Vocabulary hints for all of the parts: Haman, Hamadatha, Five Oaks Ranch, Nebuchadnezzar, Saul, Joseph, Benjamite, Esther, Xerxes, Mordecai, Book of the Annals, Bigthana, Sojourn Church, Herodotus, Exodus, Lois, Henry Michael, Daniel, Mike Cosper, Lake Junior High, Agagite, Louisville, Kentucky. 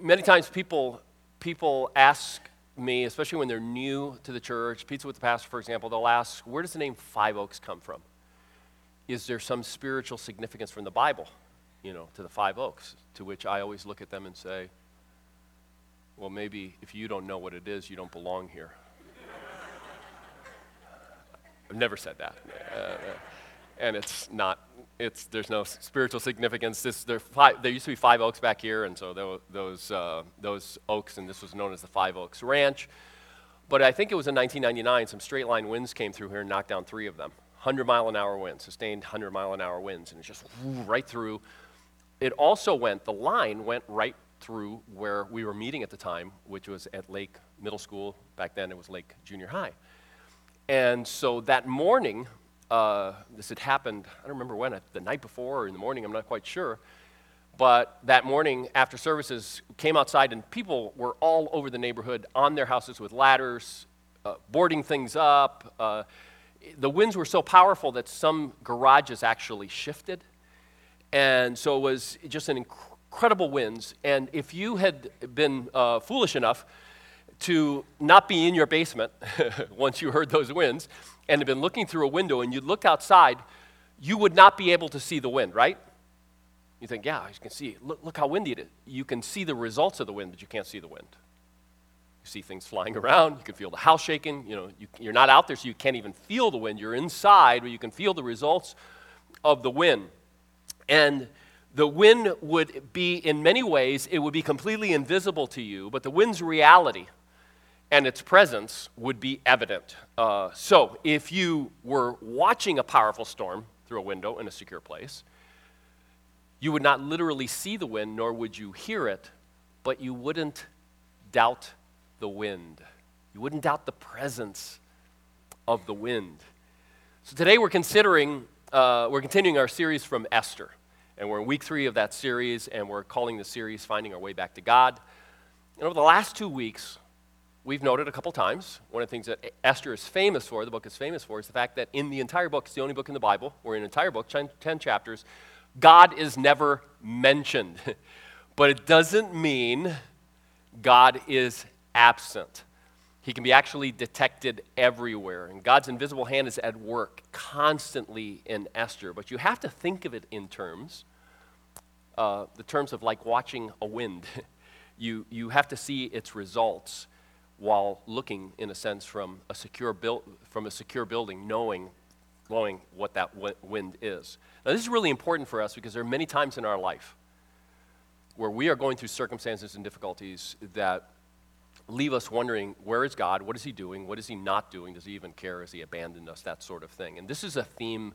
many times people ask me, especially when they're new to the church, Pizza with the Pastor, for example, they'll ask, where does the name Five Oaks come from? Is there some spiritual significance from the Bible, to the Five Oaks? To which I always look at them and say, well, maybe if you don't know what it is, you don't belong here. I've never said that. And there's no spiritual significance. There used to be five oaks back here, and so those oaks, and this was known as the Five Oaks Ranch. But I think it was in 1999, some straight line winds came through here and knocked down three of them. 100-mile-an-hour winds, sustained 100-mile-an-hour winds, and it just right through. It also the line went right through where we were meeting at the time, which was at Lake Middle School. Back then it was Lake Junior High. And so that morning, this had happened, I don't remember when, the night before or in the morning, I'm not quite sure, but that morning after services, came outside and people were all over the neighborhood on their houses with ladders, boarding things up. The winds were so powerful that some garages actually shifted, and so it was just an incredible winds, and if you had been foolish enough to not be in your basement once you heard those winds and had been looking through a window and you looked outside, you would not be able to see the wind, right? You think, yeah, you can see it. Look how windy it is. You can see the results of the wind, but you can't see the wind. You see things flying around. You can feel the house shaking. You're not out there, so you can't even feel the wind. You're inside, but you can feel the results of the wind. And the wind would be, in many ways, it would be completely invisible to you, but the wind's reality and its presence would be evident. So if you were watching a powerful storm through a window in a secure place, you would not literally see the wind, nor would you hear it, but you wouldn't doubt the wind. You wouldn't doubt the presence of the wind. So today we're continuing our series from Esther. And we're in week 3 of that series, and we're calling the series Finding Our Way Back to God. And over the last 2 weeks, we've noted a couple times, one of the things that Esther is famous for, the book is famous for, is the fact that in the entire book, it's the only book in the Bible, or in an entire book, 10 chapters, God is never mentioned. But it doesn't mean God is absent. He can be actually detected everywhere, and God's invisible hand is at work constantly in Esther. But you have to think of it in terms of like watching a wind. You have to see its results while looking, in a sense, from a secure building, knowing what that wind is. Now, this is really important for us because there are many times in our life where we are going through circumstances and difficulties that leave us wondering, where is God? What is he doing? What is he not doing? Does he even care? Has he abandoned us? That sort of thing. And this is a theme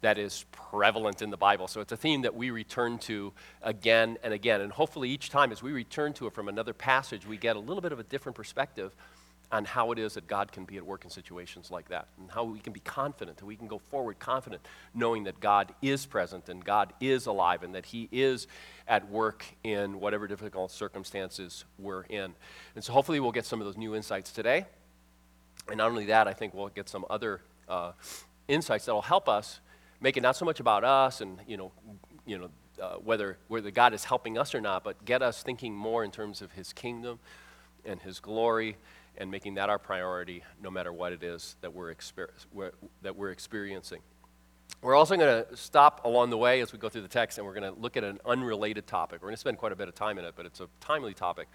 that is prevalent in the Bible. So it's a theme that we return to again and again. And hopefully each time as we return to it from another passage, we get a little bit of a different perspective on how it is that God can be at work in situations like that, and how we can be confident, that we can go forward confident, knowing that God is present and God is alive and that he is at work in whatever difficult circumstances we're in. And so hopefully we'll get some of those new insights today. And not only that, I think we'll get some other insights that will help us make it not so much about us and, whether God is helping us or not, but get us thinking more in terms of his kingdom and his glory, and making that our priority no matter what it is that we're experiencing. We're also going to stop along the way as we go through the text, and we're going to look at an unrelated topic. We're going to spend quite a bit of time in it, but it's a timely topic,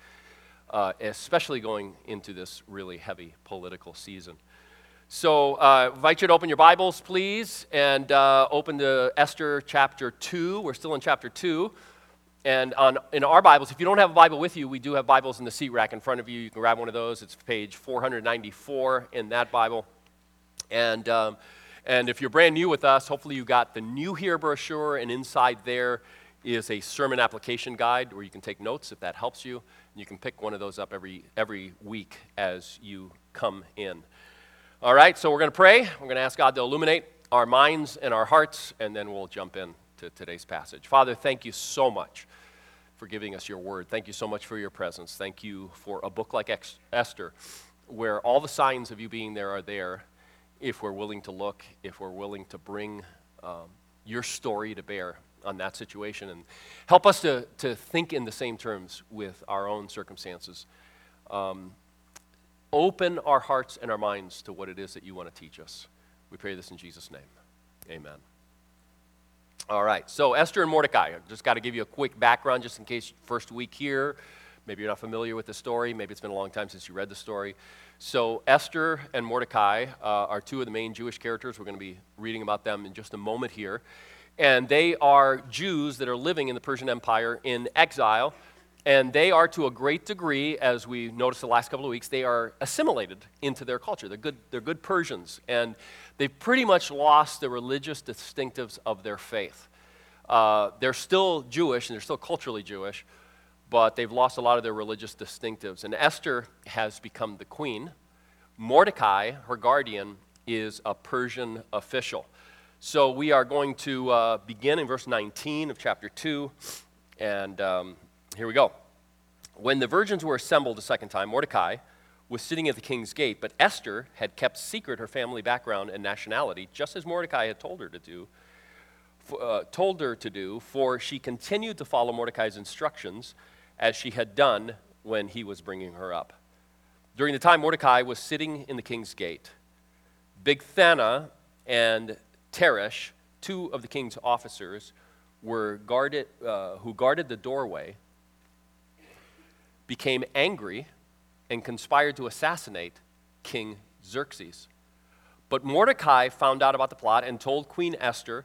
especially going into this really heavy political season. So I invite you to open your Bibles, please, and open to Esther chapter 2. We're still in chapter 2. And in our Bibles, if you don't have a Bible with you, we do have Bibles in the seat rack in front of you. You can grab one of those. It's page 494 in that Bible. And if you're brand new with us, hopefully you got the New Here brochure, and inside there is a sermon application guide where you can take notes if that helps you. And you can pick one of those up every week as you come in. All right, so we're going to pray. We're going to ask God to illuminate our minds and our hearts, and then we'll jump in to today's passage. Father, thank you so much for giving us your word. Thank you so much for your presence. Thank you for a book like Esther, where all the signs of you being there are there if we're willing to look, if we're willing to bring your story to bear on that situation and help us to think in the same terms with our own circumstances. Open our hearts and our minds to what it is that you want to teach us. We pray this in Jesus' name. Amen. All right, so Esther and Mordecai. I just got to give you a quick background just in case first week here. Maybe you're not familiar with the story. Maybe it's been a long time since you read the story. So Esther and Mordecai are two of the main Jewish characters. We're going to be reading about them in just a moment here. And they are Jews that are living in the Persian Empire in exile. And they are, to a great degree, as we noticed the last couple of weeks, they are assimilated into their culture. They're good Persians. And they've pretty much lost the religious distinctives of their faith. They're still Jewish, and they're still culturally Jewish, but they've lost a lot of their religious distinctives. And Esther has become the queen. Mordecai, her guardian, is a Persian official. So we are going to begin in verse 19 of chapter 2, and here we go. When the virgins were assembled a second time, Mordecai was sitting at the king's gate, but Esther had kept secret her family background and nationality, just as Mordecai had told her to do, for she continued to follow Mordecai's instructions as she had done when he was bringing her up. During the time Mordecai was sitting in the king's gate, Bigthana and Teresh, two of the king's officers, who guarded the doorway, became angry and conspired to assassinate King Xerxes. But Mordecai found out about the plot and told Queen Esther,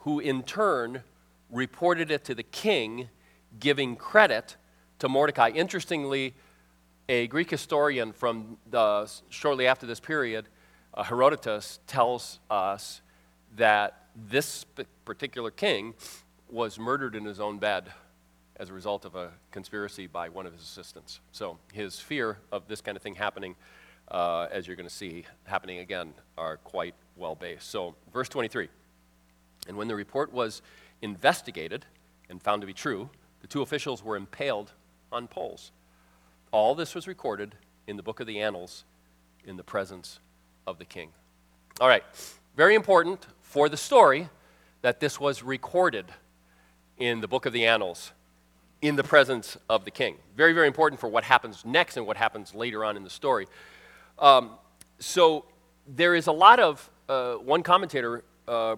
who in turn reported it to the king, giving credit to Mordecai. Interestingly, a Greek historian from shortly after this period, Herodotus, tells us that this particular king was murdered in his own bed as a result of a conspiracy by one of his assistants. So his fear of this kind of thing happening, as you're going to see happening again, are quite well based. So verse 23, and when the report was investigated and found to be true, the two officials were impaled on poles. All this was recorded in the Book of the Annals in the presence of the king. All right, very important for the story that this was recorded in the Book of the Annals in the presence of the king. Very, very important for what happens next and what happens later on in the story. So there is a lot of, one commentator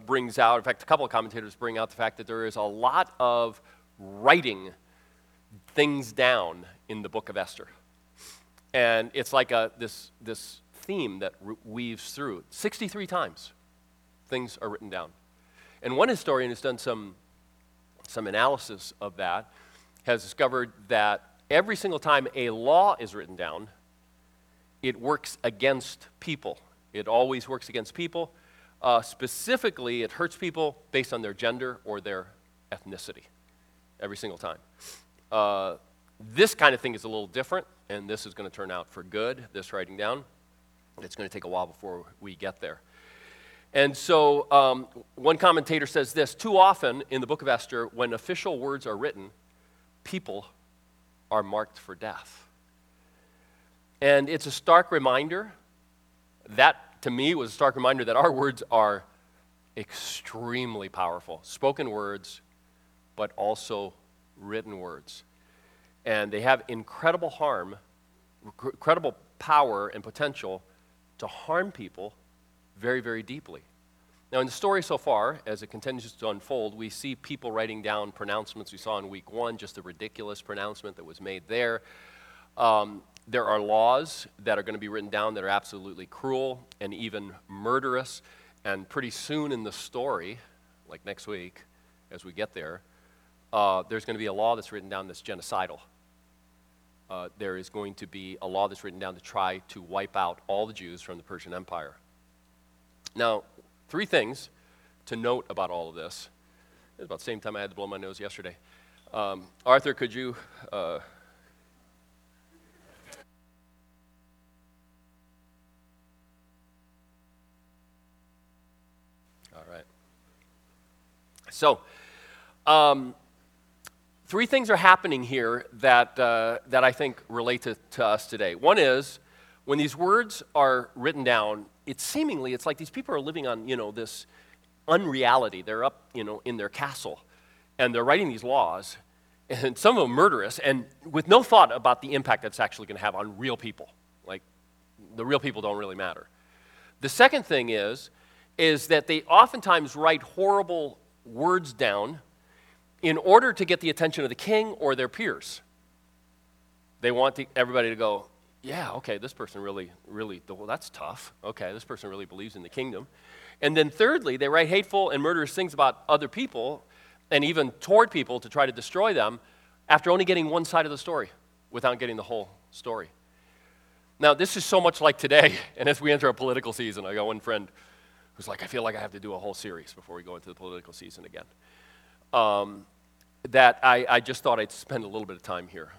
brings out, in fact, a couple of commentators bring out the fact that there is a lot of writing things down in the Book of Esther. And it's like this theme that weaves through. 63 times things are written down. And one historian who's done some analysis of that has discovered that every single time a law is written down, it works against people. It always works against people. Specifically, it hurts people based on their gender or their ethnicity every single time. This kind of thing is a little different, and this is going to turn out for good, this writing down. It's going to take a while before we get there. And so one commentator says this: too often in the Book of Esther, when official words are written, people are marked for death. And it's a stark reminder. That, to me, was a stark reminder that our words are extremely powerful. Spoken words, but also written words. And they have incredible harm, incredible power and potential to harm people very, very deeply. Now, in the story so far, as it continues to unfold, we see people writing down pronouncements. We saw in week one just the ridiculous pronouncement that was made there. There are laws that are going to be written down that are absolutely cruel and even murderous. And pretty soon in the story, like next week, as we get there, there's going to be a law that's written down that's genocidal. There is going to be a law that's written down to try to wipe out all the Jews from the Persian Empire. Now, three things to note about all of this. It was about the same time I had to blow my nose yesterday. Arthur, could you... All right. So, three things are happening here that I think relate to us today. One is, when these words are written down, it's seemingly, it's like these people are living on, this unreality. They're up, in their castle, and they're writing these laws, and some of them murderous, and with no thought about the impact that's actually going to have on real people. Like, the real people don't really matter. The second thing is that they oftentimes write horrible words down in order to get the attention of the king or their peers. They want everybody to go, yeah, okay, this person really, well, that's tough. Okay, this person really believes in the kingdom. And then thirdly, they write hateful and murderous things about other people and even toward people to try to destroy them after only getting one side of the story without getting the whole story. Now, this is so much like today, and as we enter a political season, I got one friend who's like, I feel like I have to do a whole series before we go into the political season again. That I just thought I'd spend a little bit of time here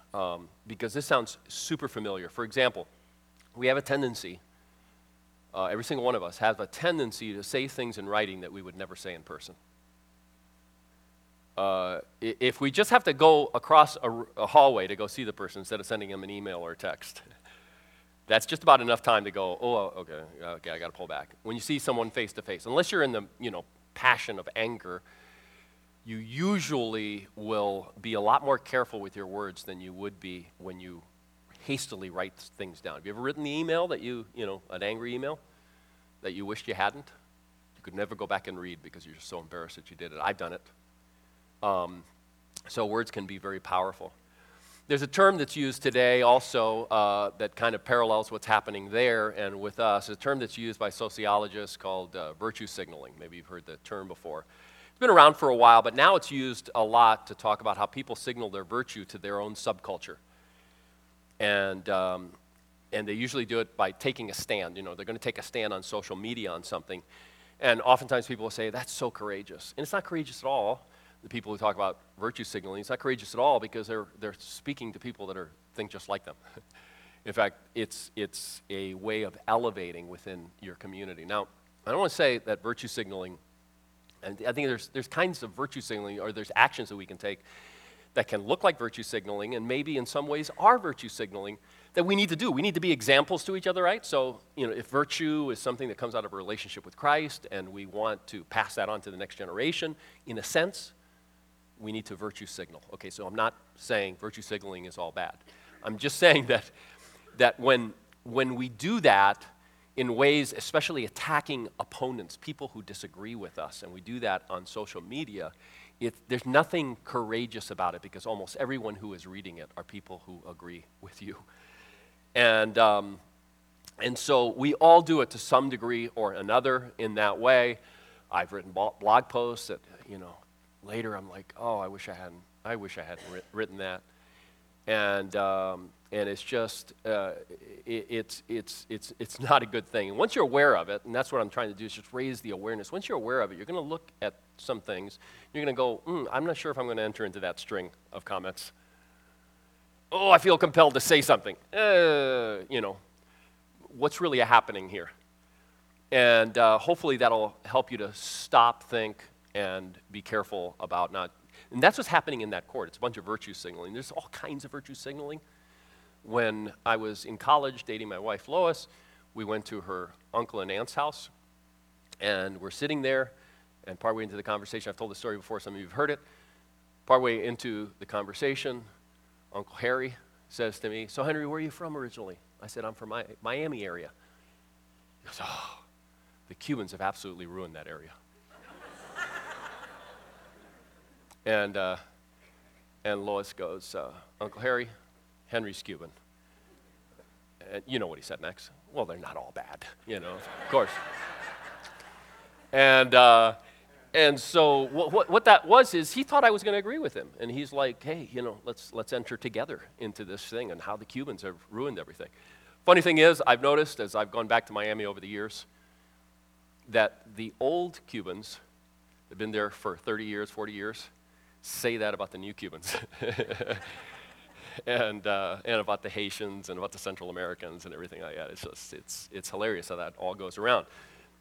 because this sounds super familiar. For example, we have a tendency, every single one of us has a tendency to say things in writing that we would never say in person. If we just have to go across a hallway to go see the person instead of sending them an email or a text, that's just about enough time to go, oh, okay, I got to pull back. When you see someone face to face, unless you're in the passion of anger, you usually will be a lot more careful with your words than you would be when you hastily write things down. Have you ever written the email that an angry email that you wished you hadn't? You could never go back and read because you're just so embarrassed that you did it. I've done it. So words can be very powerful. There's a term that's used today also that kind of parallels what's happening there and with us. It's a term that's used by sociologists called virtue signaling. Maybe you've heard the term before. It's been around for a while, but now it's used a lot to talk about how people signal their virtue to their own subculture. And they usually do it by taking a stand. They're going to take a stand on social media on something. And oftentimes people will say, that's so courageous. And it's not courageous at all. The people who talk about virtue signaling, it's not courageous at all because they're speaking to people that think just like them. In fact, it's a way of elevating within your community. Now, I don't want to say that virtue signaling, and I think there's kinds of virtue signaling, or there's actions that we can take that can look like virtue signaling and maybe in some ways are virtue signaling that we need to do. We need to be examples to each other, right? So, if virtue is something that comes out of a relationship with Christ and we want to pass that on to the next generation, in a sense, we need to virtue signal. Okay, so I'm not saying virtue signaling is all bad. I'm just saying that when we do that, in ways, especially attacking opponents, people who disagree with us, and we do that on social media, there's nothing courageous about it because almost everyone who is reading it are people who agree with you. And so we all do it to some degree or another in that way. I've written blog posts that, later I'm like, oh, I wish I hadn't written that. And it's just, it's not a good thing. And once you're aware of it, and that's what I'm trying to do, is just raise the awareness. Once you're aware of it, you're going to look at some things. You're going to go, I'm not sure if I'm going to enter into that string of comments. Oh, I feel compelled to say something. What's really happening here? And hopefully that'll help you to stop, think, and be careful about not. And that's what's happening in that court. It's a bunch of virtue signaling. There's all kinds of virtue signaling. When I was in college dating my wife, Lois, we went to her uncle and aunt's house, and we're sitting there, and partway into the conversation, I've told this story before, some of you have heard it, partway into the conversation, Uncle Harry says to me, so Henry, where are you from originally? I said, I'm from Miami area. He goes, oh, the Cubans have absolutely ruined that area. And Lois goes, Uncle Harry, Henry's Cuban. And you know what he said next. Well, they're not all bad, of course. And so what that was is he thought I was going to agree with him. And he's like, hey, let's enter together into this thing and how the Cubans have ruined everything. Funny thing is, I've noticed as I've gone back to Miami over the years that the old Cubans, they've been there for 30 years, 40 years, say that about the new Cubans. And about the Haitians and about the Central Americans and everything like that. It's just it's hilarious how that all goes around.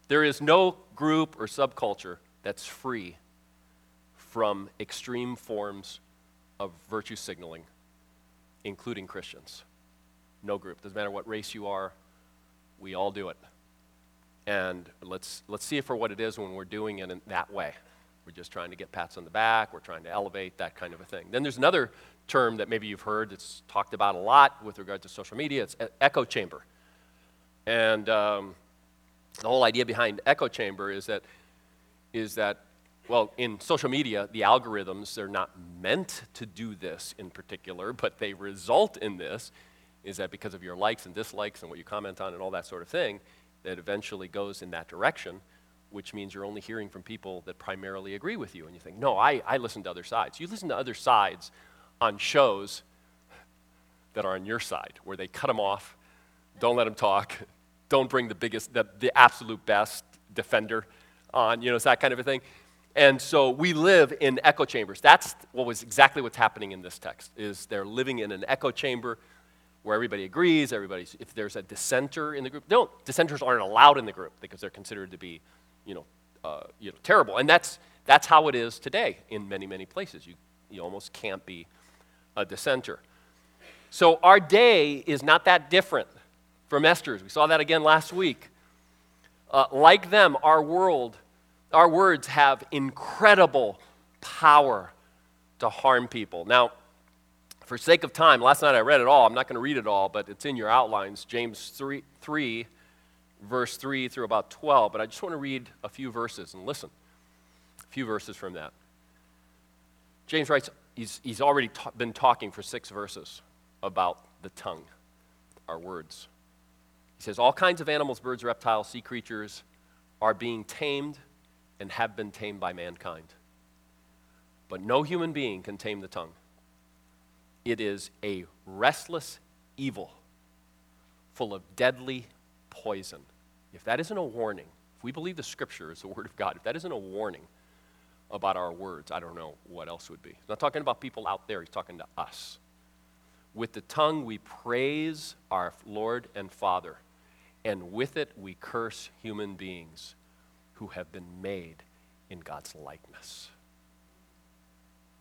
There is no group or subculture that's free from extreme forms of virtue signaling, including Christians. No group. Doesn't matter what race you are, we all do it. And let's see it for what it is when we're doing it in that way. We're just trying to get pats on the back. We're trying to elevate, that kind of a thing. Then there's another term that maybe you've heard that's talked about a lot with regard to social media. It's echo chamber. And the whole idea behind echo chamber is that well, in social media, the algorithms, they're not meant to do this in particular, but they result in this, is that because of your likes and dislikes and what you comment on and all that sort of thing, that eventually goes in that direction, which means you're only hearing from people that primarily agree with you. And you think, no, I listen to other sides. You listen to other sides on shows that are on your side, where they cut them off, don't let them talk, don't bring the biggest, the absolute best defender on, you know, it's that kind of a thing. And so we live in echo chambers. That's what was exactly what's happening in this text, is they're living in an echo chamber where everybody agrees, everybody's, if there's a dissenter in the group, no, dissenters aren't allowed in the group because they're considered to be, terrible. And that's how it is today in many, many places. You almost can't be a dissenter. So our day is not that different from Esther's. We saw that again last week. Like them, our words have incredible power to harm people. Now, for sake of time, last night I read it all. I'm not going to read it all, but it's in your outlines, James 3, verse 3 through about 12. But I just want to read a few verses and listen. A few verses from that. James writes, he's already been talking for 6 verses about the tongue, our words. He says, all kinds of animals, birds, reptiles, sea creatures are being tamed and have been tamed by mankind. But no human being can tame the tongue. It is a restless evil full of deadly poison. If that isn't a warning, if we believe the Scripture is the Word of God, if that isn't a warning about our words, I don't know what else would be. He's not talking about people out there. He's talking to us. With the tongue we praise our Lord and Father, and with it we curse human beings who have been made in God's likeness.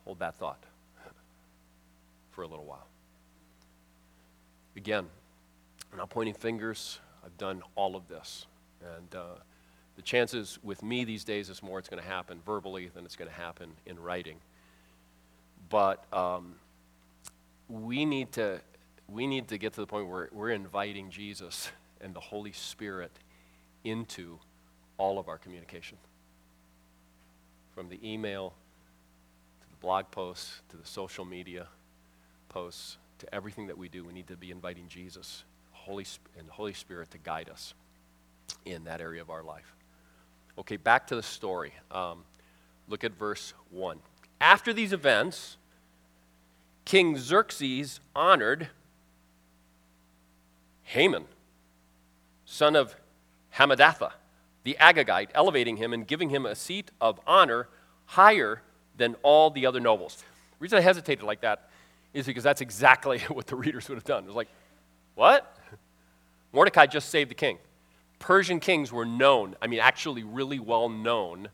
Hold that thought for a little while. Again, I'm not pointing fingers. I've done all of this. And the chances with me these days is more it's going to happen verbally than it's going to happen in writing. But we need to get to the point where we're inviting Jesus and the Holy Spirit into all of our communication, from the email to the blog posts to the social media posts to everything that we do. We need to be inviting Jesus and the Holy Spirit to guide us in that area of our life. Okay, back to the story. Look at verse 1. After these events, King Xerxes honored Haman, son of Hamadatha, the Agagite, elevating him and giving him a seat of honor higher than all the other nobles. The reason I hesitated like that is because that's exactly what the readers would have done. It was like, what? Mordecai just saved the king. Persian kings were known, actually really well known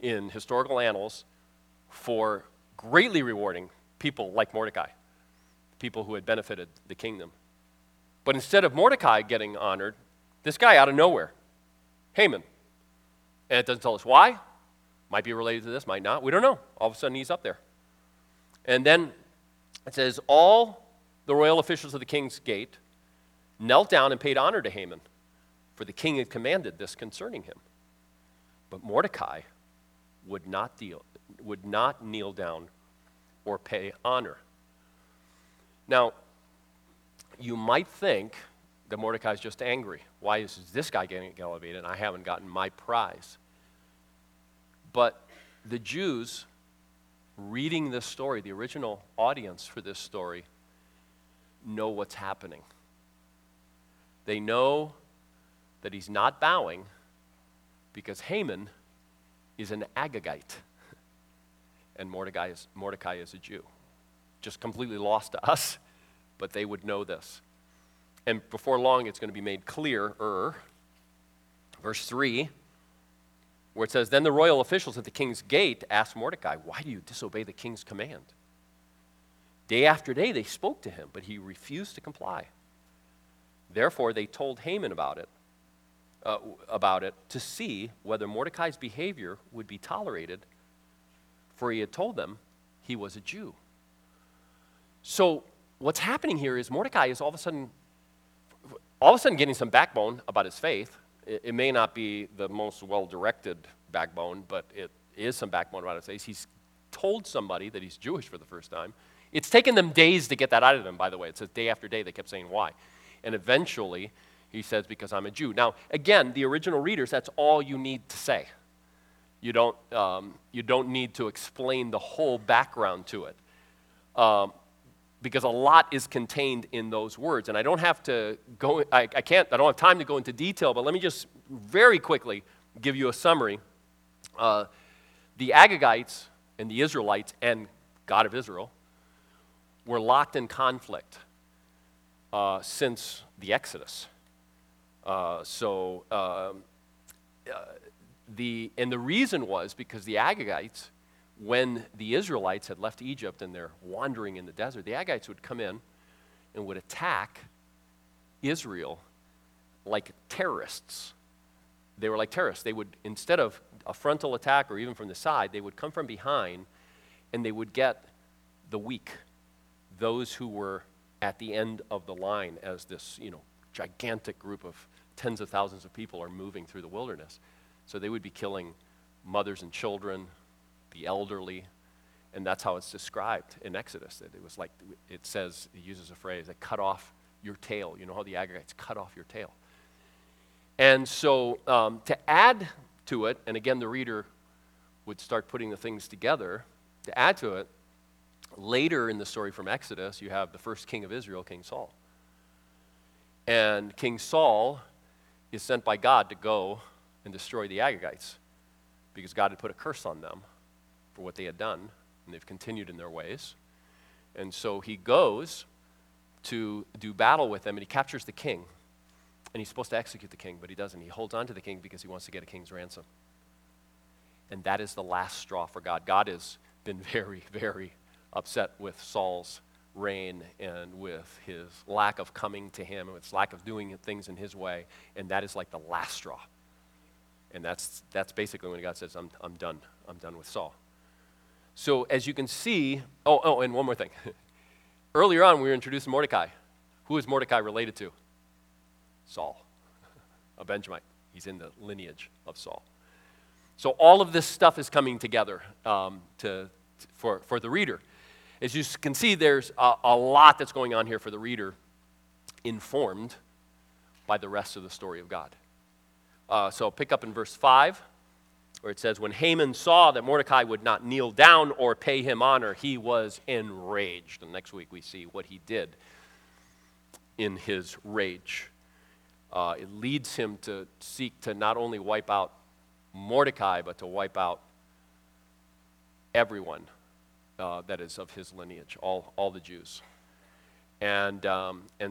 in historical annals for greatly rewarding people like Mordecai, people who had benefited the kingdom. But instead of Mordecai getting honored, this guy out of nowhere, Haman. And it doesn't tell us why. Might be related to this, might not. We don't know. All of a sudden, he's up there. And then it says, all the royal officials of the king's gate knelt down and paid honor to Haman, for the king had commanded this concerning him. But Mordecai would not kneel down or pay honor. Now, you might think that Mordecai's just angry. Why is this guy getting elevated and I haven't gotten my prize? But the Jews reading this story, the original audience for this story, know what's happening. They know that he's not bowing because Haman is an Agagite and Mordecai is a Jew. Just completely lost to us, but they would know this. And before long, it's going to be made clearer. Verse 3, where it says, then the royal officials at the king's gate asked Mordecai, why do you disobey the king's command? Day after day, they spoke to him, but he refused to comply. Therefore, they told Haman about it, about it to see whether Mordecai's behavior would be tolerated, for he had told them he was a Jew. So what's happening here is Mordecai is all of a sudden getting some backbone about his faith. It may not be the most well-directed backbone, but it is some backbone about his faith. He's told somebody that he's Jewish for the first time. It's taken them days to get that out of them, by the way. It says day after day they kept saying why. And eventually he says, because I'm a Jew. Now, again, the original readers, that's all you need to say. You don't need to explain the whole background to it. Because a lot is contained in those words. And I don't have to go, I don't have time to go into detail, but let me just very quickly give you a summary. The Agagites and the Israelites and God of Israel were locked in conflict since the Exodus. The reason was because the Agagites, when the Israelites had left Egypt and they're wandering in the desert, the Agagites would come in and would attack Israel like terrorists. They were like terrorists. They would, instead of a frontal attack or even from the side, they would come from behind and they would get the weak, those who were at the end of the line as this, gigantic group of tens of thousands of people are moving through the wilderness. So they would be killing mothers and children, the elderly, and that's how it's described in Exodus. It was like, it says, it uses a phrase, they cut off your tail. You know how the Agagites cut off your tail. And so to add to it, and again, the reader would start putting the things together, to add to it, later in the story from Exodus, you have the first king of Israel, King Saul. And King Saul is sent by God to go and destroy the Agagites because God had put a curse on them for what they had done, and they've continued in their ways. And so he goes to do battle with them, and he captures the king. And he's supposed to execute the king, but he doesn't. He holds on to the king because he wants to get a king's ransom. And that is the last straw for God. God has been very, very upset with Saul's reign and with his lack of coming to him and with his lack of doing things in his way, and that is like the last straw. And that's basically when God says, I'm done. I'm done with Saul. So as you can see, oh, and one more thing. Earlier on, we were introduced to Mordecai. Who is Mordecai related to? Saul, a Benjamite. He's in the lineage of Saul. So all of this stuff is coming together for the reader. As you can see, there's a lot that's going on here for the reader, informed by the rest of the story of God. So pick up in verse 5, where it says, when Haman saw that Mordecai would not kneel down or pay him honor, he was enraged. And next week we see what he did in his rage. It leads him to seek to not only wipe out Mordecai, but to wipe out everyone that is of his lineage, all the Jews. And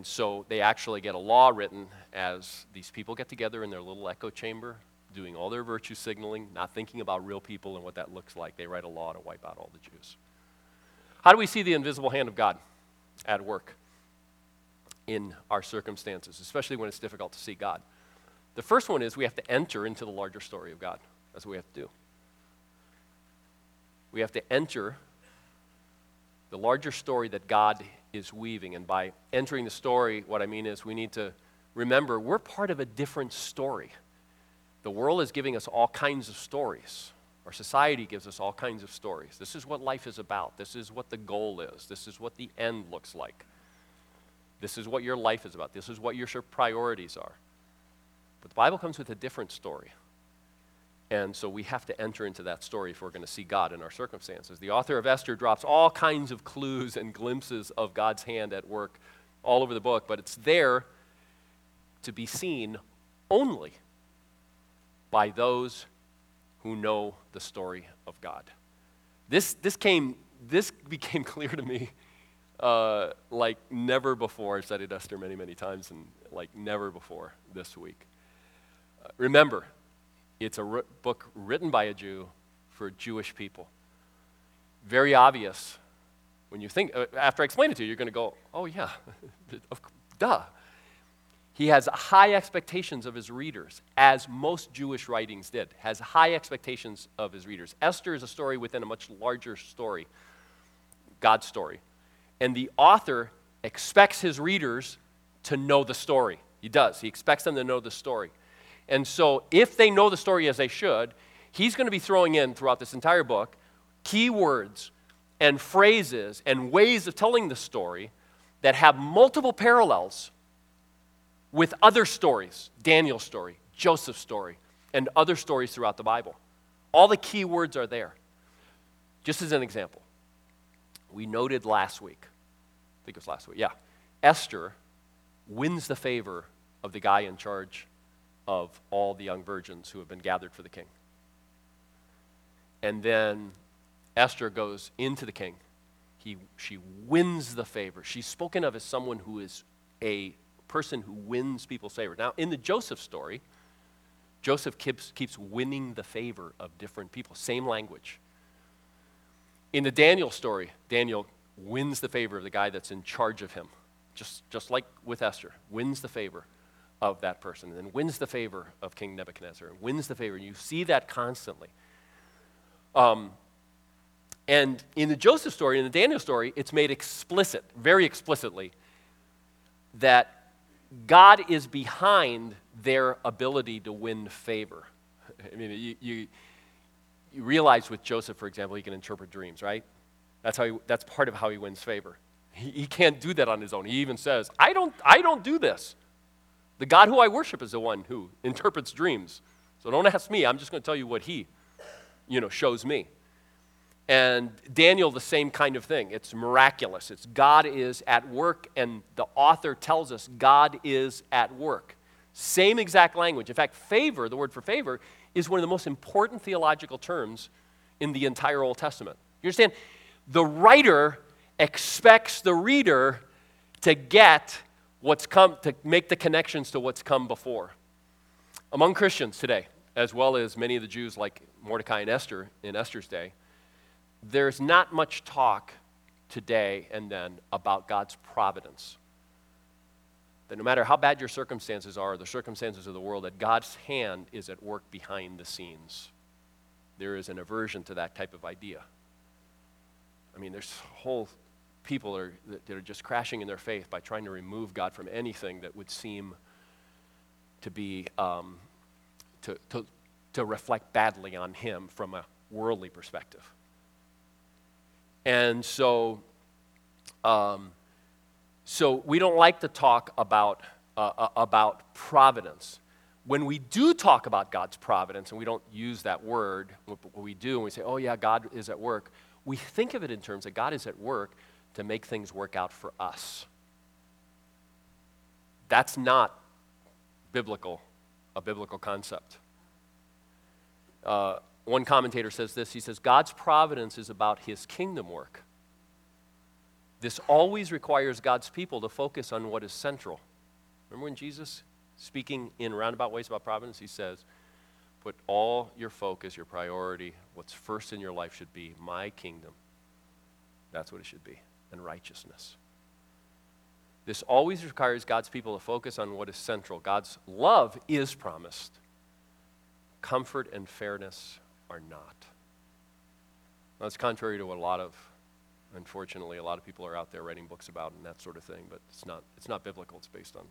so they actually get a law written as these people get together in their little echo chamber, doing all their virtue signaling, not thinking about real people and what that looks like. They write a law to wipe out all the Jews. How do we see the invisible hand of God at work in our circumstances, especially when it's difficult to see God? The first one is we have to enter into the larger story of God. That's what we have to do. We have to enter the larger story that God is weaving. And by entering the story, what I mean is we need to remember we're part of a different story. The world is giving us all kinds of stories. Our society gives us all kinds of stories. This is what life is about. This is what the goal is. This is what the end looks like. This is what your life is about. This is what your priorities are. But the Bible comes with a different story. And so we have to enter into that story if we're going to see God in our circumstances. The author of Esther drops all kinds of clues and glimpses of God's hand at work all over the book, but it's there to be seen only by those who know the story of God. This became clear to me like never before. I've studied Esther many, many times, and like never before this week. Remember, it's a book written by a Jew for Jewish people. Very obvious. When you think, after I explain it to you, you're going to go, oh yeah, duh. He has high expectations of his readers, as most Jewish writings did, has high expectations of his readers. Esther is a story within a much larger story, God's story. And the author expects his readers to know the story. He does. He expects them to know the story. And so if they know the story as they should, he's going to be throwing in throughout this entire book keywords and phrases and ways of telling the story that have multiple parallels with other stories, Daniel's story, Joseph's story, and other stories throughout the Bible. All the key words are there. Just as an example, we noted last week, I think it was last week, yeah, Esther wins the favor of the guy in charge of all the young virgins who have been gathered for the king. And then Esther goes into the king. She wins the favor. She's spoken of as someone who is a person who wins people's favor. Now, in the Joseph story, Joseph keeps winning the favor of different people. Same language. In the Daniel story, Daniel wins the favor of the guy that's in charge of him. Just like with Esther, wins the favor of that person, and then wins the favor of King Nebuchadnezzar, and wins the favor. And you see that constantly. And in the Joseph story, in the Daniel story, it's made explicit, very explicitly, that God is behind their ability to win favor. I mean, you realize with Joseph, for example, he can interpret dreams, right? That's part of how he wins favor. He can't do that on his own. He even says, I don't do this. The God who I worship is the one who interprets dreams. So don't ask me. I'm just going to tell you what he, shows me. And Daniel, the same kind of thing. It's miraculous. It's God is at work, and the author tells us God is at work. Same exact language. In fact, favor, the word for favor, is one of the most important theological terms in the entire Old Testament. You understand? The writer expects the reader to get what's come, to make the connections to what's come before. Among Christians today, as well as many of the Jews like Mordecai and Esther in Esther's day, there's not much talk today and then about God's providence. That no matter how bad your circumstances are, the circumstances of the world, that God's hand is at work behind the scenes. There is an aversion to that type of idea. I mean, there's whole people that are just crashing in their faith by trying to remove God from anything that would seem to be, to reflect badly on him from a worldly perspective. And so, so we don't like to talk about providence. When we do talk about God's providence, and we don't use that word, what we do, and we say, "Oh yeah, God is at work," we think of it in terms that God is at work to make things work out for us. That's not a biblical concept. One commentator says this. He says, God's providence is about his kingdom work. This always requires God's people to focus on what is central. Remember when Jesus, speaking in roundabout ways about providence, he says, put all your focus, your priority, what's first in your life should be my kingdom. That's what it should be, and righteousness. This always requires God's people to focus on what is central. God's love is promised. Comfort and fairness are not. That's contrary to what unfortunately, a lot of people are out there writing books about and that sort of thing, but it's not biblical. It's based on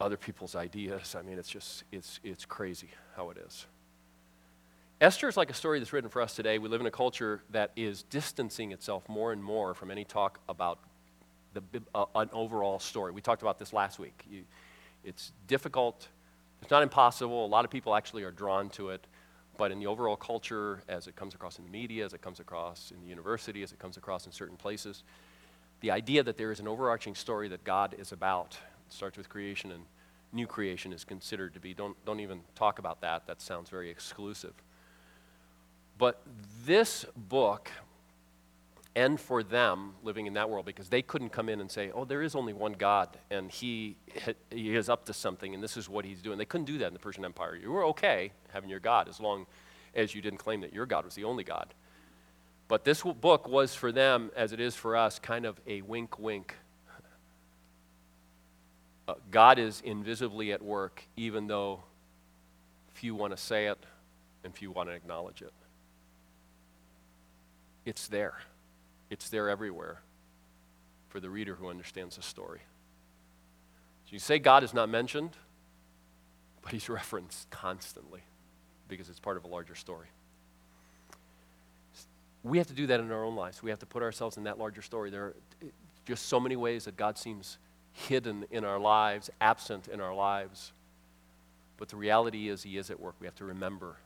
other people's ideas. I mean, it's crazy how it is. Esther is like a story that's written for us today. We live in a culture that is distancing itself more and more from any talk about an overall story. We talked about this last week. It's difficult. It's not impossible. A lot of people actually are drawn to it. But in the overall culture, as it comes across in the media, as it comes across in the university, as it comes across in certain places, the idea that there is an overarching story that God is about, it starts with creation and new creation, is considered to be, don't even talk about that. That sounds very exclusive. But this book, and for them living in that world, because they couldn't come in and say, oh, there is only one God, and he is up to something, and this is what he's doing. They couldn't do that in the Persian Empire. You were okay having your God as long as you didn't claim that your God was the only God. But this book was for them, as it is for us, kind of a wink, wink. God is invisibly at work, even though few want to say it and few want to acknowledge it. It's there. It's there everywhere for the reader who understands the story. So you say God is not mentioned, but he's referenced constantly because it's part of a larger story. We have to do that in our own lives. We have to put ourselves in that larger story. There are just so many ways that God seems hidden in our lives, absent in our lives. But the reality is he is at work. We have to remember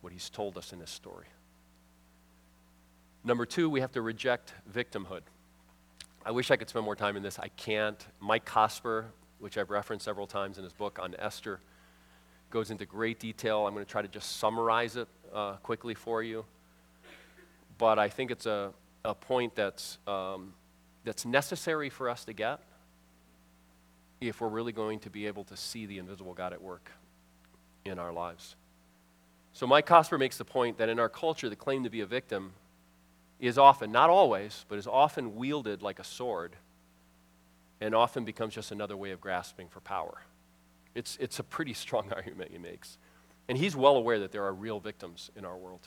what he's told us in this story. Number two, we have to reject victimhood. I wish I could spend more time in this. I can't. Mike Cosper, which I've referenced several times in his book on Esther, goes into great detail. I'm going to try to just summarize it quickly for you. But I think it's a point that's necessary for us to get if we're really going to be able to see the invisible God at work in our lives. So Mike Cosper makes the point that in our culture, the claim to be a victim is often, not always, but is often wielded like a sword and often becomes just another way of grasping for power. It's a pretty strong argument he makes. And he's well aware that there are real victims in our world.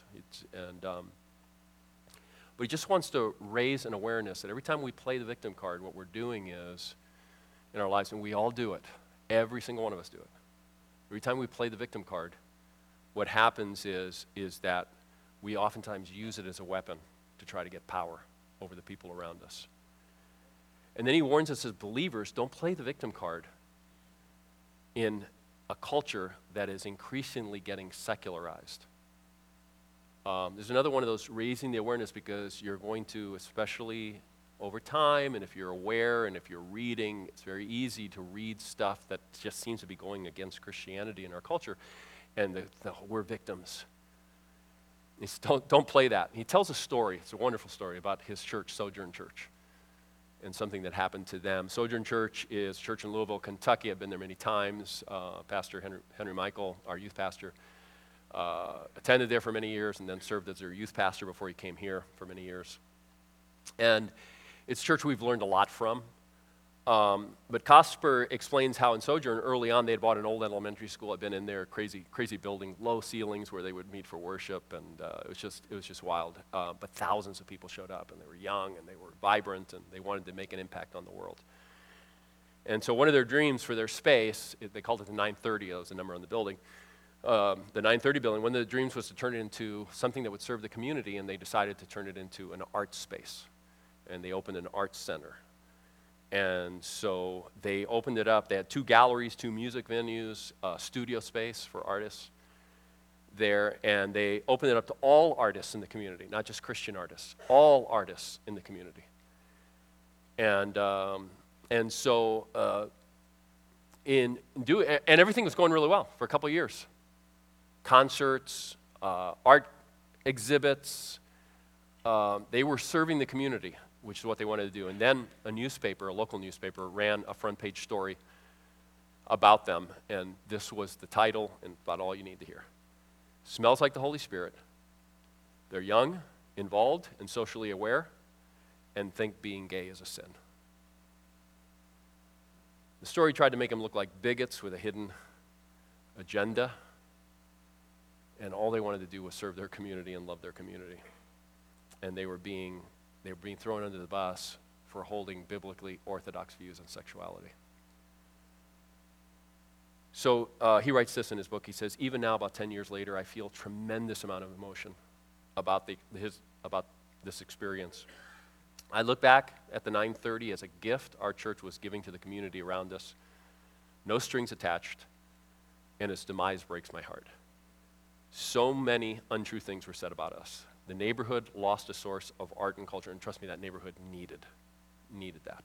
But he just wants to raise an awareness that every time we play the victim card, what we're doing is, in our lives, and we all do it. Every single one of us do it. Every time we play the victim card, what happens is that we oftentimes use it as a weapon to try to get power over the people around us. And then he warns us as believers, don't play the victim card in a culture that is increasingly getting secularized. There's another one of those raising the awareness, because you're going to, especially over time, and if you're aware and if you're reading, it's very easy to read stuff that just seems to be going against Christianity in our culture, and we're victims. It's, don't play that. He tells a story. It's a wonderful story about his church, Sojourn Church, and something that happened to them. Sojourn Church is a church in Louisville, Kentucky. I've been there many times. Pastor Henry Michael, our youth pastor, attended there for many years and then served as their youth pastor before he came here for many years. And it's a church we've learned a lot from. But Cosper explains how in Sojourn, early on, they had bought an old elementary school. I'd been in there, crazy building, low ceilings where they would meet for worship, and it was just wild. But thousands of people showed up, and they were young, and they were vibrant, and they wanted to make an impact on the world. And so one of their dreams for their space, they called it the 930, that was the number on the building, the 930 building, one of the dreams was to turn it into something that would serve the community, and they decided to turn it into an art space. And they opened an art center. And so they opened it up. They had 2 galleries, 2 music venues, studio space for artists there. And they opened it up to all artists in the community, not just Christian artists, all artists in the community. And everything was going really well for a couple of years. Concerts, art exhibits. They were serving the community, which is what they wanted to do. And then a newspaper, a local newspaper, ran a front page story about them. And this was the title and about all you need to hear. Smells like the Holy Spirit. They're young, involved, and socially aware, and think being gay is a sin. The story tried to make them look like bigots with a hidden agenda. And all they wanted to do was serve their community and love their community. And they were being thrown under the bus for holding biblically orthodox views on sexuality. So he writes this in his book. He says, even now, about 10 years later, I feel a tremendous amount of emotion about this experience. I look back at the 930 as a gift our church was giving to the community around us, no strings attached, and its demise breaks my heart. So many untrue things were said about us. The neighborhood lost a source of art and culture, and trust me, that neighborhood needed that.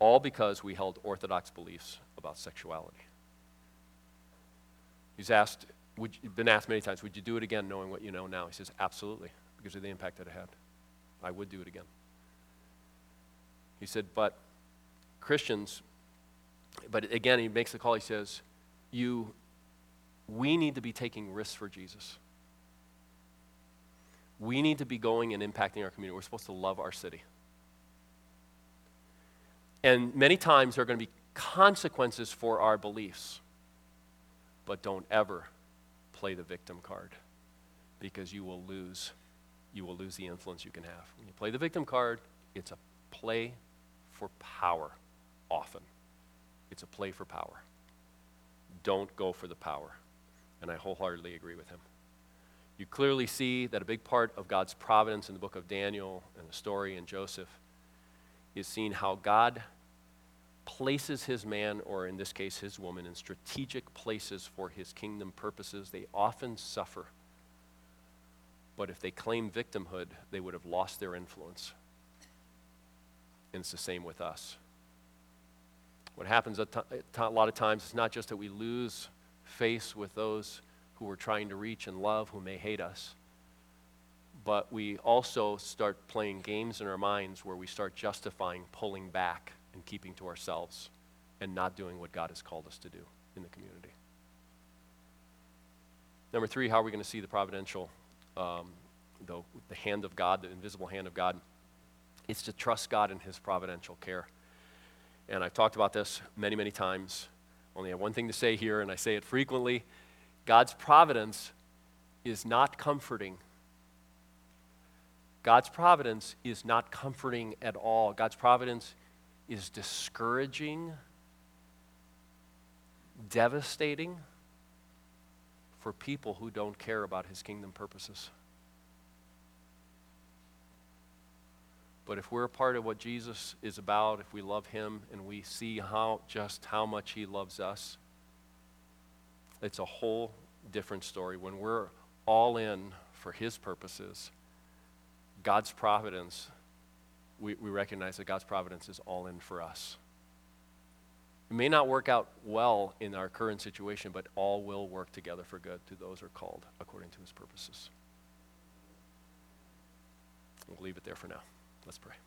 All because we held orthodox beliefs about sexuality. He's asked, been asked many times, would you do it again knowing what you know now? He says, absolutely, because of the impact that it had. I would do it again. He said, but again, he makes the call. He says, we need to be taking risks for Jesus. We need to be going and impacting our community. We're supposed to love our city. And many times there are going to be consequences for our beliefs. But don't ever play the victim card, because you will lose. You will lose the influence you can have. When you play the victim card, it's a play for power often. It's a play for power. Don't go for the power. And I wholeheartedly agree with him. You clearly see that a big part of God's providence in the book of Daniel and the story in Joseph is seeing how God places his man, or in this case his woman, in strategic places for his kingdom purposes. They often suffer. But if they claim victimhood, they would have lost their influence. And it's the same with us. What happens a lot of times is not just that we lose face with those who we're trying to reach and love, who may hate us, but we also start playing games in our minds where we start justifying pulling back and keeping to ourselves and not doing what God has called us to do in the community. Number three, how are we going to see the providential the hand of God, the invisible hand of God? It's to trust God in his providential care. And I've talked about this many, many times. Only have one thing to say here, and I say it frequently. God's providence is not comforting. God's providence is not comforting at all. God's providence is discouraging, devastating, for people who don't care about his kingdom purposes. But if we're a part of what Jesus is about, if we love him and we see just how much he loves us, it's a whole different story. When we're all in for his purposes, God's providence, we recognize that God's providence is all in for us. It may not work out well in our current situation, but all will work together for good to those who are called according to his purposes. We'll leave it there for now. Let's pray.